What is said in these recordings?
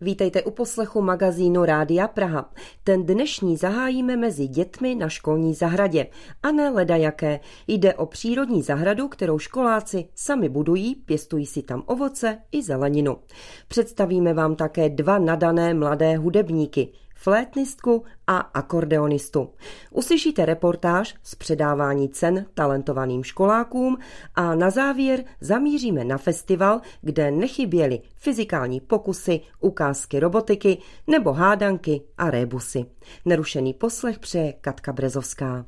Vítejte u poslechu magazínu Rádia Praha. Ten dnešní zahájíme mezi dětmi na školní zahradě. A ne ledajaké. Jde o přírodní zahradu, kterou školáci sami budují, pěstují si tam ovoce i zeleninu. Představíme vám také dva nadané mladé hudebníky, flétnistku a akordeonistu. Uslyšíte reportáž z předávání cen talentovaným školákům a na závěr zamíříme na festival, kde nechyběly fyzikální pokusy, ukázky robotiky nebo hádanky a rébusy. Nerušený poslech přeje Katka Brezovská.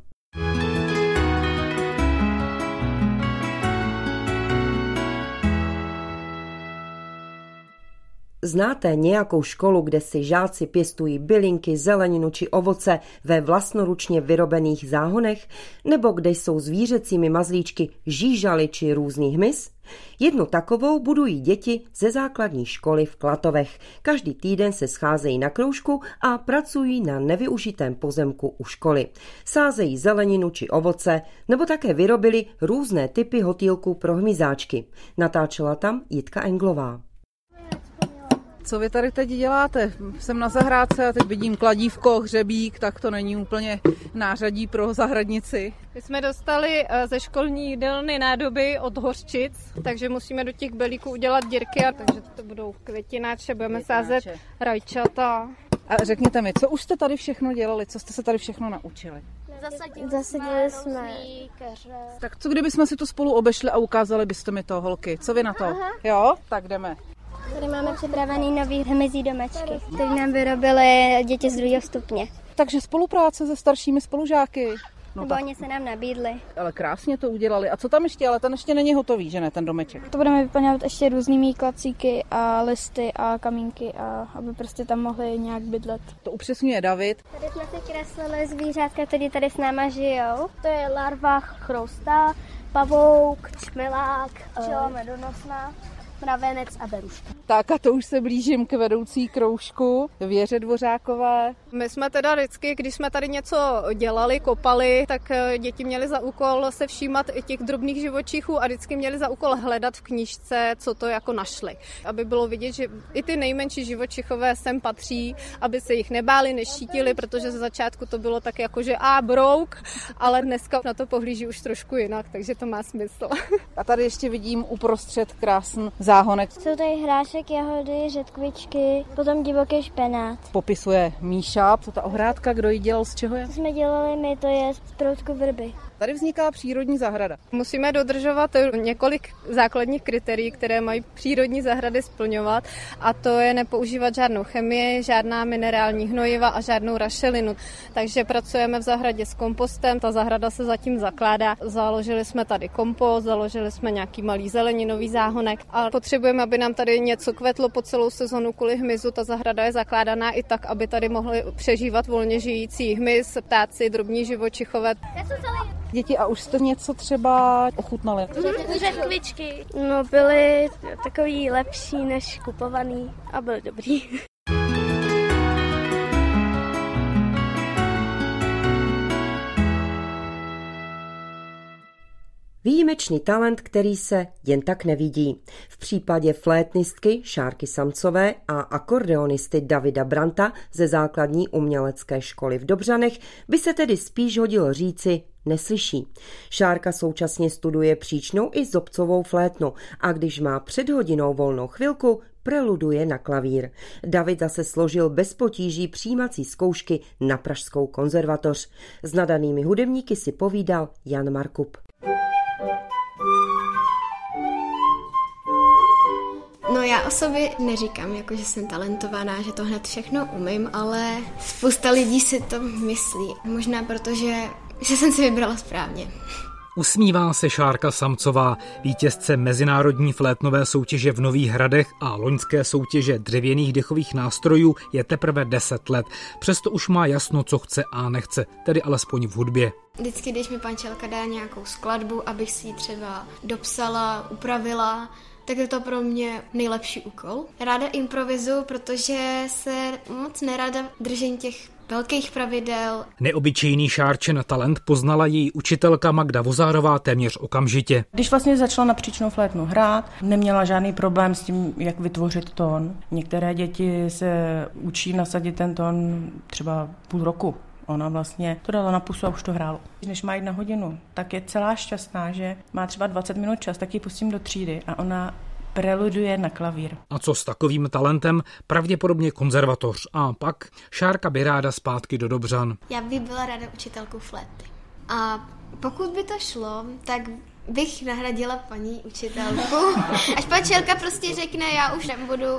Znáte nějakou školu, kde si žáci pěstují bylinky, zeleninu či ovoce ve vlastnoručně vyrobených záhonech? Nebo kde jsou zvířecími mazlíčky žížaly či různý hmyz? Jednu takovou budují děti ze základní školy v Klatovech. Každý týden se scházejí na kroužku a pracují na nevyužitém pozemku u školy. Sázejí zeleninu či ovoce, nebo také vyrobili různé typy hotýlků pro hmyzáčky. Natáčela tam Jitka Englová. Co vy tady teď děláte? Jsem na zahrádce a teď vidím kladívko, hřebík, tak to není úplně nářadí pro zahradnici. My jsme dostali ze školní jídelny nádoby od hořčic, takže musíme do těch belíků udělat dírky, takže to budou květináče, budeme sázet rajčata. A řekněte mi, co už jste tady všechno dělali, co jste se tady všechno naučili? Zasadili jsme. Tak co kdybychom si to spolu obešli a ukázali byste mi to, holky? Co vy na to? Aha. Jo? Tak jdeme. Tady máme připravený nový hmyzí domečky, který nám vyrobily děti z 2. stupně. Takže spolupráce se staršími spolužáky. Nebo oni se nám nabídli. Ale krásně to udělali. A co tam ještě? Ale ten ještě není hotový, že ne, ten domeček? To budeme vyplňovat ještě různými klacíky a listy a kamínky, a aby prostě tam mohli nějak bydlet. To upřesňuje David. Tady jsme si kreslili zvířátka, které tady s náma žijou. To je larva chrousta, pavouk, čmilák, pčela medonosná, mravenec a beruška. Tak a to už se blížím k vedoucí kroužku Věře Dvořákové. My jsme teda vždycky, když jsme tady něco dělali, kopali, tak děti měly za úkol se všímat i těch drobných živočichů a vždycky měly za úkol hledat v knížce, co to jako našli. Aby bylo vidět, že i ty nejmenší živočichové sem patří, aby se jich nebáli, nešítili, protože ze začátku to bylo tak jako, že brouk, ale dneska na to pohlíží už trošku jinak, takže to má smysl. A tady ještě vidím uprostřed krásný záhonek. Jsou tady hrášek, jahody, řetkvičky, potom divoký špenát. Popisuje Míša, co ta ohrádka, kdo ji dělal, z čeho je? Co jsme dělali my, to je z proutku vrby. Tady vzniká přírodní zahrada. Musíme dodržovat několik základních kritérií, které mají přírodní zahrady splňovat, a to je nepoužívat žádnou chemii, žádná minerální hnojiva a žádnou rašelinu. Takže pracujeme v zahradě s kompostem, ta zahrada se zatím zakládá. Založili jsme tady kompost, založili jsme nějaký malý zeleninový záhonek a potřebujeme, aby nám tady něco kvetlo po celou sezonu kvůli hmyzu. Ta zahrada je zakládaná i tak, aby tady mohli přežívat volně žijící hmyz, ptáci, drobní živočichové. Děti, a už jste něco třeba ochutnali? Řetkvičky. No, byly takový lepší než kupovaný a byly dobrý. Výjimečný talent, který se jen tak nevidí. V případě flétnistky Šárky Samcové a akordeonisty Davida Branta ze Základní umělecké školy v Dobřanech by se tedy spíš hodilo říci neslyší. Šárka současně studuje příčnou i zobcovou flétnu a když má před hodinou volnou chvilku, preluduje na klavír. David se složil bez potíží přijímací zkoušky na Pražskou konzervatoř. S nadanými hudebníky si povídal Jan Markup. No, já o sobě neříkám, jako že jsem talentovaná, že to hned všechno umím, ale spousta lidí si to myslí. Možná protože že jsem si vybrala správně. Usmívá se Šárka Samcová, vítězce mezinárodní flétnové soutěže v Nových Hradech a loňské soutěže dřevěných dechových nástrojů je teprve 10 let. Přesto už má jasno, co chce a nechce, tedy alespoň v hudbě. Vždycky, když mi pančelka dá nějakou skladbu, abych si ji třeba dopsala, upravila, tak je to pro mě nejlepší úkol. Ráda improvizuju, protože se moc nerada držím těch velkých pravidel. Neobyčejný Šárčin talent poznala její učitelka Magda Vozárová téměř okamžitě. Když vlastně začala na příčnou flétnu hrát, neměla žádný problém s tím, jak vytvořit tón. Některé děti se učí nasadit ten tón třeba půl roku. Ona vlastně to dala na pusu a už to hrálo. Když má jít na hodinu, tak je celá šťastná, že má třeba 20 minut čas, tak ji pustím do třídy a ona preluduje na klavír. A co s takovým talentem? Pravděpodobně konzervatoř. A pak Šárka by ráda zpátky do Dobřan. Já bych byla ráda učitelkou flétny. A pokud by to šlo, tak bych nahradila paní učitelku. Až pačelka prostě řekne,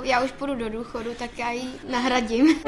já už půjdu do důchodu, tak já ji nahradím.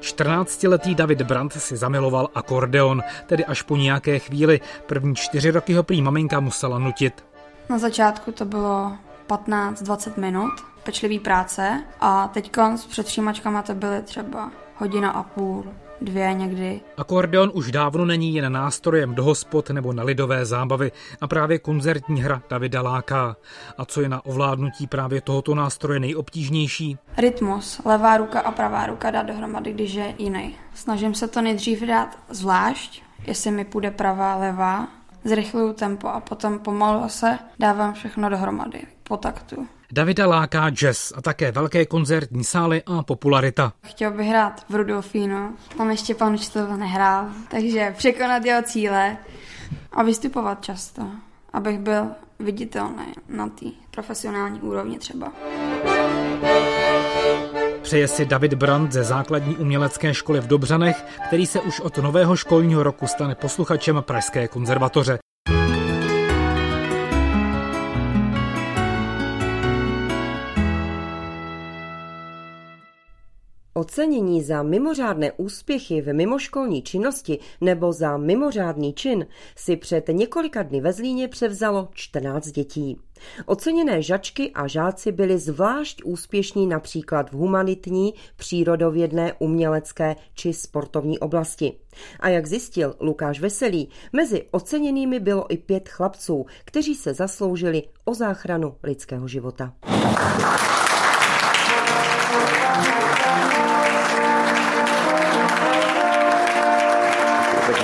Čtrnáctiletý David Brandt si zamiloval akordeon, tedy až po nějaké chvíli. První 4 roky ho prý maminka musela nutit. Na začátku to bylo 15-20 minut pečlivý práce a teďka s předšímačkama to byly třeba hodina a půl, 2 někdy. Akordeon už dávno není jen nástrojem do hospod nebo na lidové zábavy a právě koncertní hra Davida láká. A co je na ovládnutí právě tohoto nástroje nejobtížnější? Rytmus, levá ruka a pravá ruka dá dohromady, když je jiný. Snažím se to nejdřív dát zvlášť, jestli mi půjde pravá, levá. Zrychluju tempo a potom pomalu se dávám všechno dohromady po taktu. Davida láká jazz a také velké koncertní sály a popularita. Chtěl bych hrát v Rudolfínu, tam ještě pan učitel nehrál, takže překonat jeho cíle a vystupovat často, abych byl viditelný na té profesionální úrovni třeba. Přeje si David Brandt ze Základní umělecké školy v Dobřanech, který se už od nového školního roku stane posluchačem Pražské konzervatoře. Ocenění za mimořádné úspěchy v mimoškolní činnosti nebo za mimořádný čin si před několika dny ve Zlíně převzalo 14 dětí. Oceněné žačky a žáci byli zvlášť úspěšní například v humanitní, přírodovědné, umělecké či sportovní oblasti. A jak zjistil Lukáš Veselý, mezi oceněnými bylo i 5 chlapců, kteří se zasloužili o záchranu lidského života.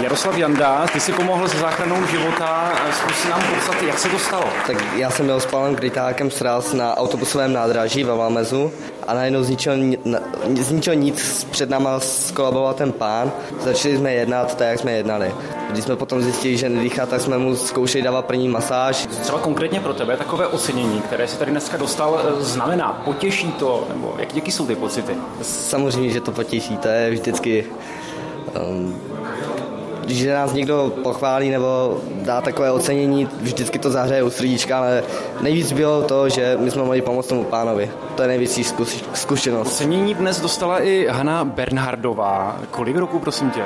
Miroslav Janda, ty jsi pomohl se záchranou života, zkus nám popsat, jak se to stalo. Tak já jsem byl spálen krytákem sraz na autobusovém nádraží ve Valmezu a najednou zničil nic, před náma skolaboval ten pán, začali jsme jednat tak, jak jsme jednali. Když jsme potom zjistili, že nedýchá, tak jsme mu zkoušeli dávat první masáž. Třeba konkrétně pro tebe takové ocenění, které jsi tady dneska dostal, znamená, potěší to, nebo jaké jsou ty pocity? Samozřejmě, že to potěší, to je vždycky... Když nás někdo pochválí nebo dá takové ocenění, vždycky to zahřeje u srdíčka, ale nejvíc bylo to, že my jsme mohli pomoct tomu pánovi. To je největší zkušenost. Ocenění dnes dostala i Hanna Bernhardová. Kolik roku, prosím tě?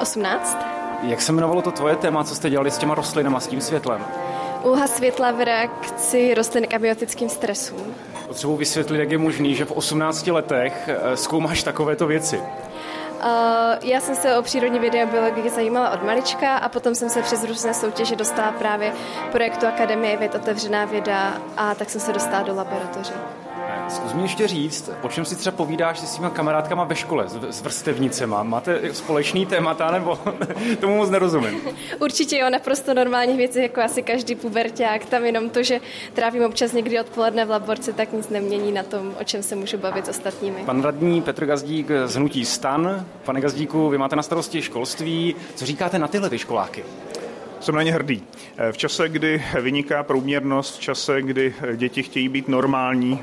18. Jak se jmenovalo to tvoje téma, co jste dělali s těma rostlinama, s tím světlem? Úha světla v reakci rostlin k abiotickým stresům. Potřebuji vysvětlit, jak je možný, že v 18 letech zkoumáš takovéto věci. Já jsem se o přírodní vědy a biologii zajímala od malička a potom jsem se přes různé soutěže dostala právě projektu Akademie věd Otevřená věda a tak jsem se dostala do laboratoře. Zkus mi ještě říct, o čem si třeba povídáš se svýma kamarádkama ve škole, s vrstevnicema? Máte společný témata, nebo tomu moc nerozumím? Určitě jo, naprosto normálních věcí, jako asi každý puberťák. Tam jenom to, že trávím občas někdy odpoledne v laborce, tak nic nemění na tom, o čem se můžu bavit s ostatními. Pan radní Petr Gazdík z Hnutí Stan. Pane Gazdíku, vy máte na starosti školství. Co říkáte na tyhle školáky? Jsem na ně hrdý. V čase, kdy vyniká průměrnost, v čase, kdy děti chtějí být normální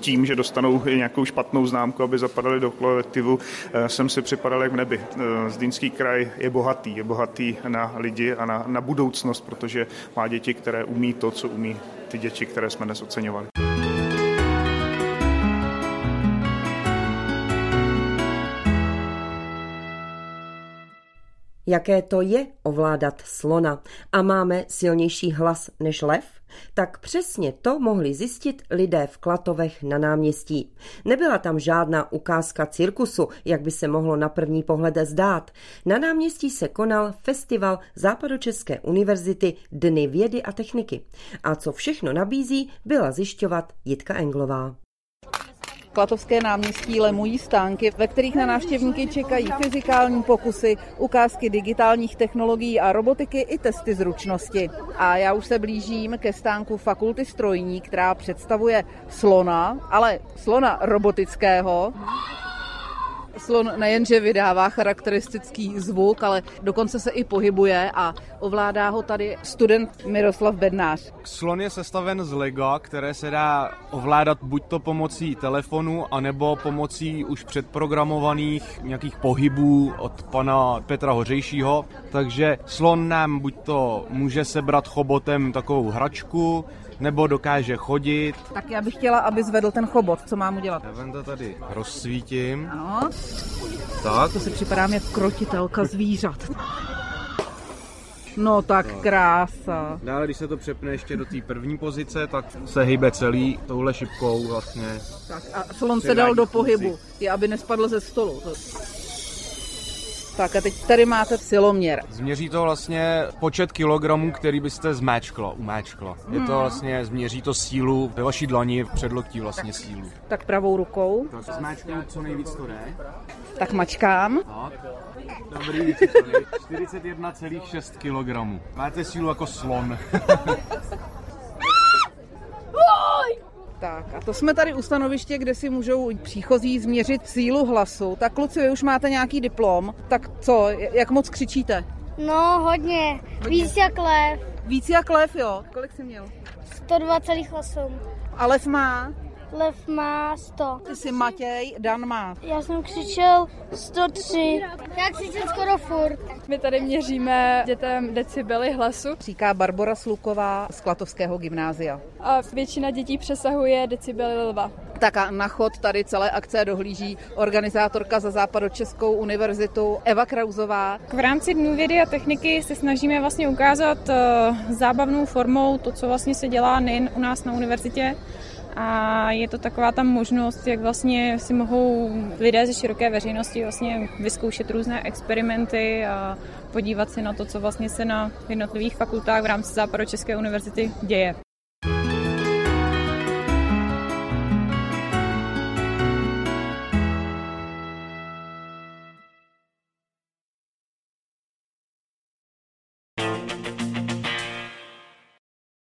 tím, že dostanou nějakou špatnou známku, aby zapadali do kolektivu, jsem si připadal jak v nebi. Zlínský kraj je bohatý na lidi a na budoucnost, protože má děti, které umí to, co umí ty děti, které jsme dnes oceňovali. jaké to je ovládat slona a máme silnější hlas než lev? Tak přesně to mohli zjistit lidé v Klatovech na náměstí. Nebyla tam žádná ukázka cirkusu, jak by se mohlo na první pohled zdát. Na náměstí se konal festival Západočeské univerzity Dny vědy a techniky. A co všechno nabízí, byla zjišťovat Jitka Englová. Klatovské náměstí lemují stánky, ve kterých na návštěvníky čekají fyzikální pokusy, ukázky digitálních technologií a robotiky i testy zručnosti. A já už se blížím ke stánku fakulty strojní, která představuje slona, ale slona robotického. Slon nejenže vydává charakteristický zvuk, ale dokonce se i pohybuje a ovládá ho tady student Miroslav Bednář. Slon je sestaven z Lego, které se dá ovládat buď to pomocí telefonu, anebo pomocí už předprogramovaných nějakých pohybů od pana Petra Hořejšího. Takže slon nám buď to může sebrat chobotem takovou hračku, nebo dokáže chodit. Tak já bych chtěla, aby zvedl ten chobot. Co mám udělat? Já vám to tady rozsvítím. Ano. Tak. To si připadám jak krotitelka zvířat. No tak krása. Dále, když se to přepne ještě do té první pozice, tak se hýbe celý touhle šipkou vlastně. Tak a slon se dal do pohybu, aby nespadl ze stolu. Tak a teď tady máte siloměr. Změří to vlastně počet kilogramů, který byste umáčklo. Je to vlastně, změří to sílu ve vaší dlani, v předloktí vlastně tak, sílu. Tak pravou rukou. Tak zmáčkám, co nejvíc to jde. Tak mačkám. Tak. Dobrý, 41,6 kilogramů. Máte sílu jako slon. Tak a to jsme tady u stanoviště, kde si můžou příchozí změřit sílu hlasu. Tak kluci, vy už máte nějaký diplom, tak co, jak moc křičíte? No hodně. Víc jak lev. Víc jak lev, jo. Kolik jsi měl? 102,8. A lev má? Lev má 100. Ty jsi Matěj, Dan má. Já jsem křičel 103. Já křičel skoro furt. My tady měříme dětem decibely hlasu. Říká Barbora Sluková z Klatovského gymnázia. A většina dětí přesahuje decibely lva. Tak a na chod tady celé akce dohlíží organizátorka za Západočeskou univerzitu Eva Krauzová. V rámci Dnů vědy a techniky se snažíme vlastně ukázat zábavnou formou to, co vlastně se dělá nejen u nás na univerzitě, a je to taková tam možnost, jak vlastně si mohou lidé ze široké veřejnosti vlastně vyzkoušet různé experimenty a podívat se na to, co vlastně se na jednotlivých fakultách v rámci Západočeské univerzity děje.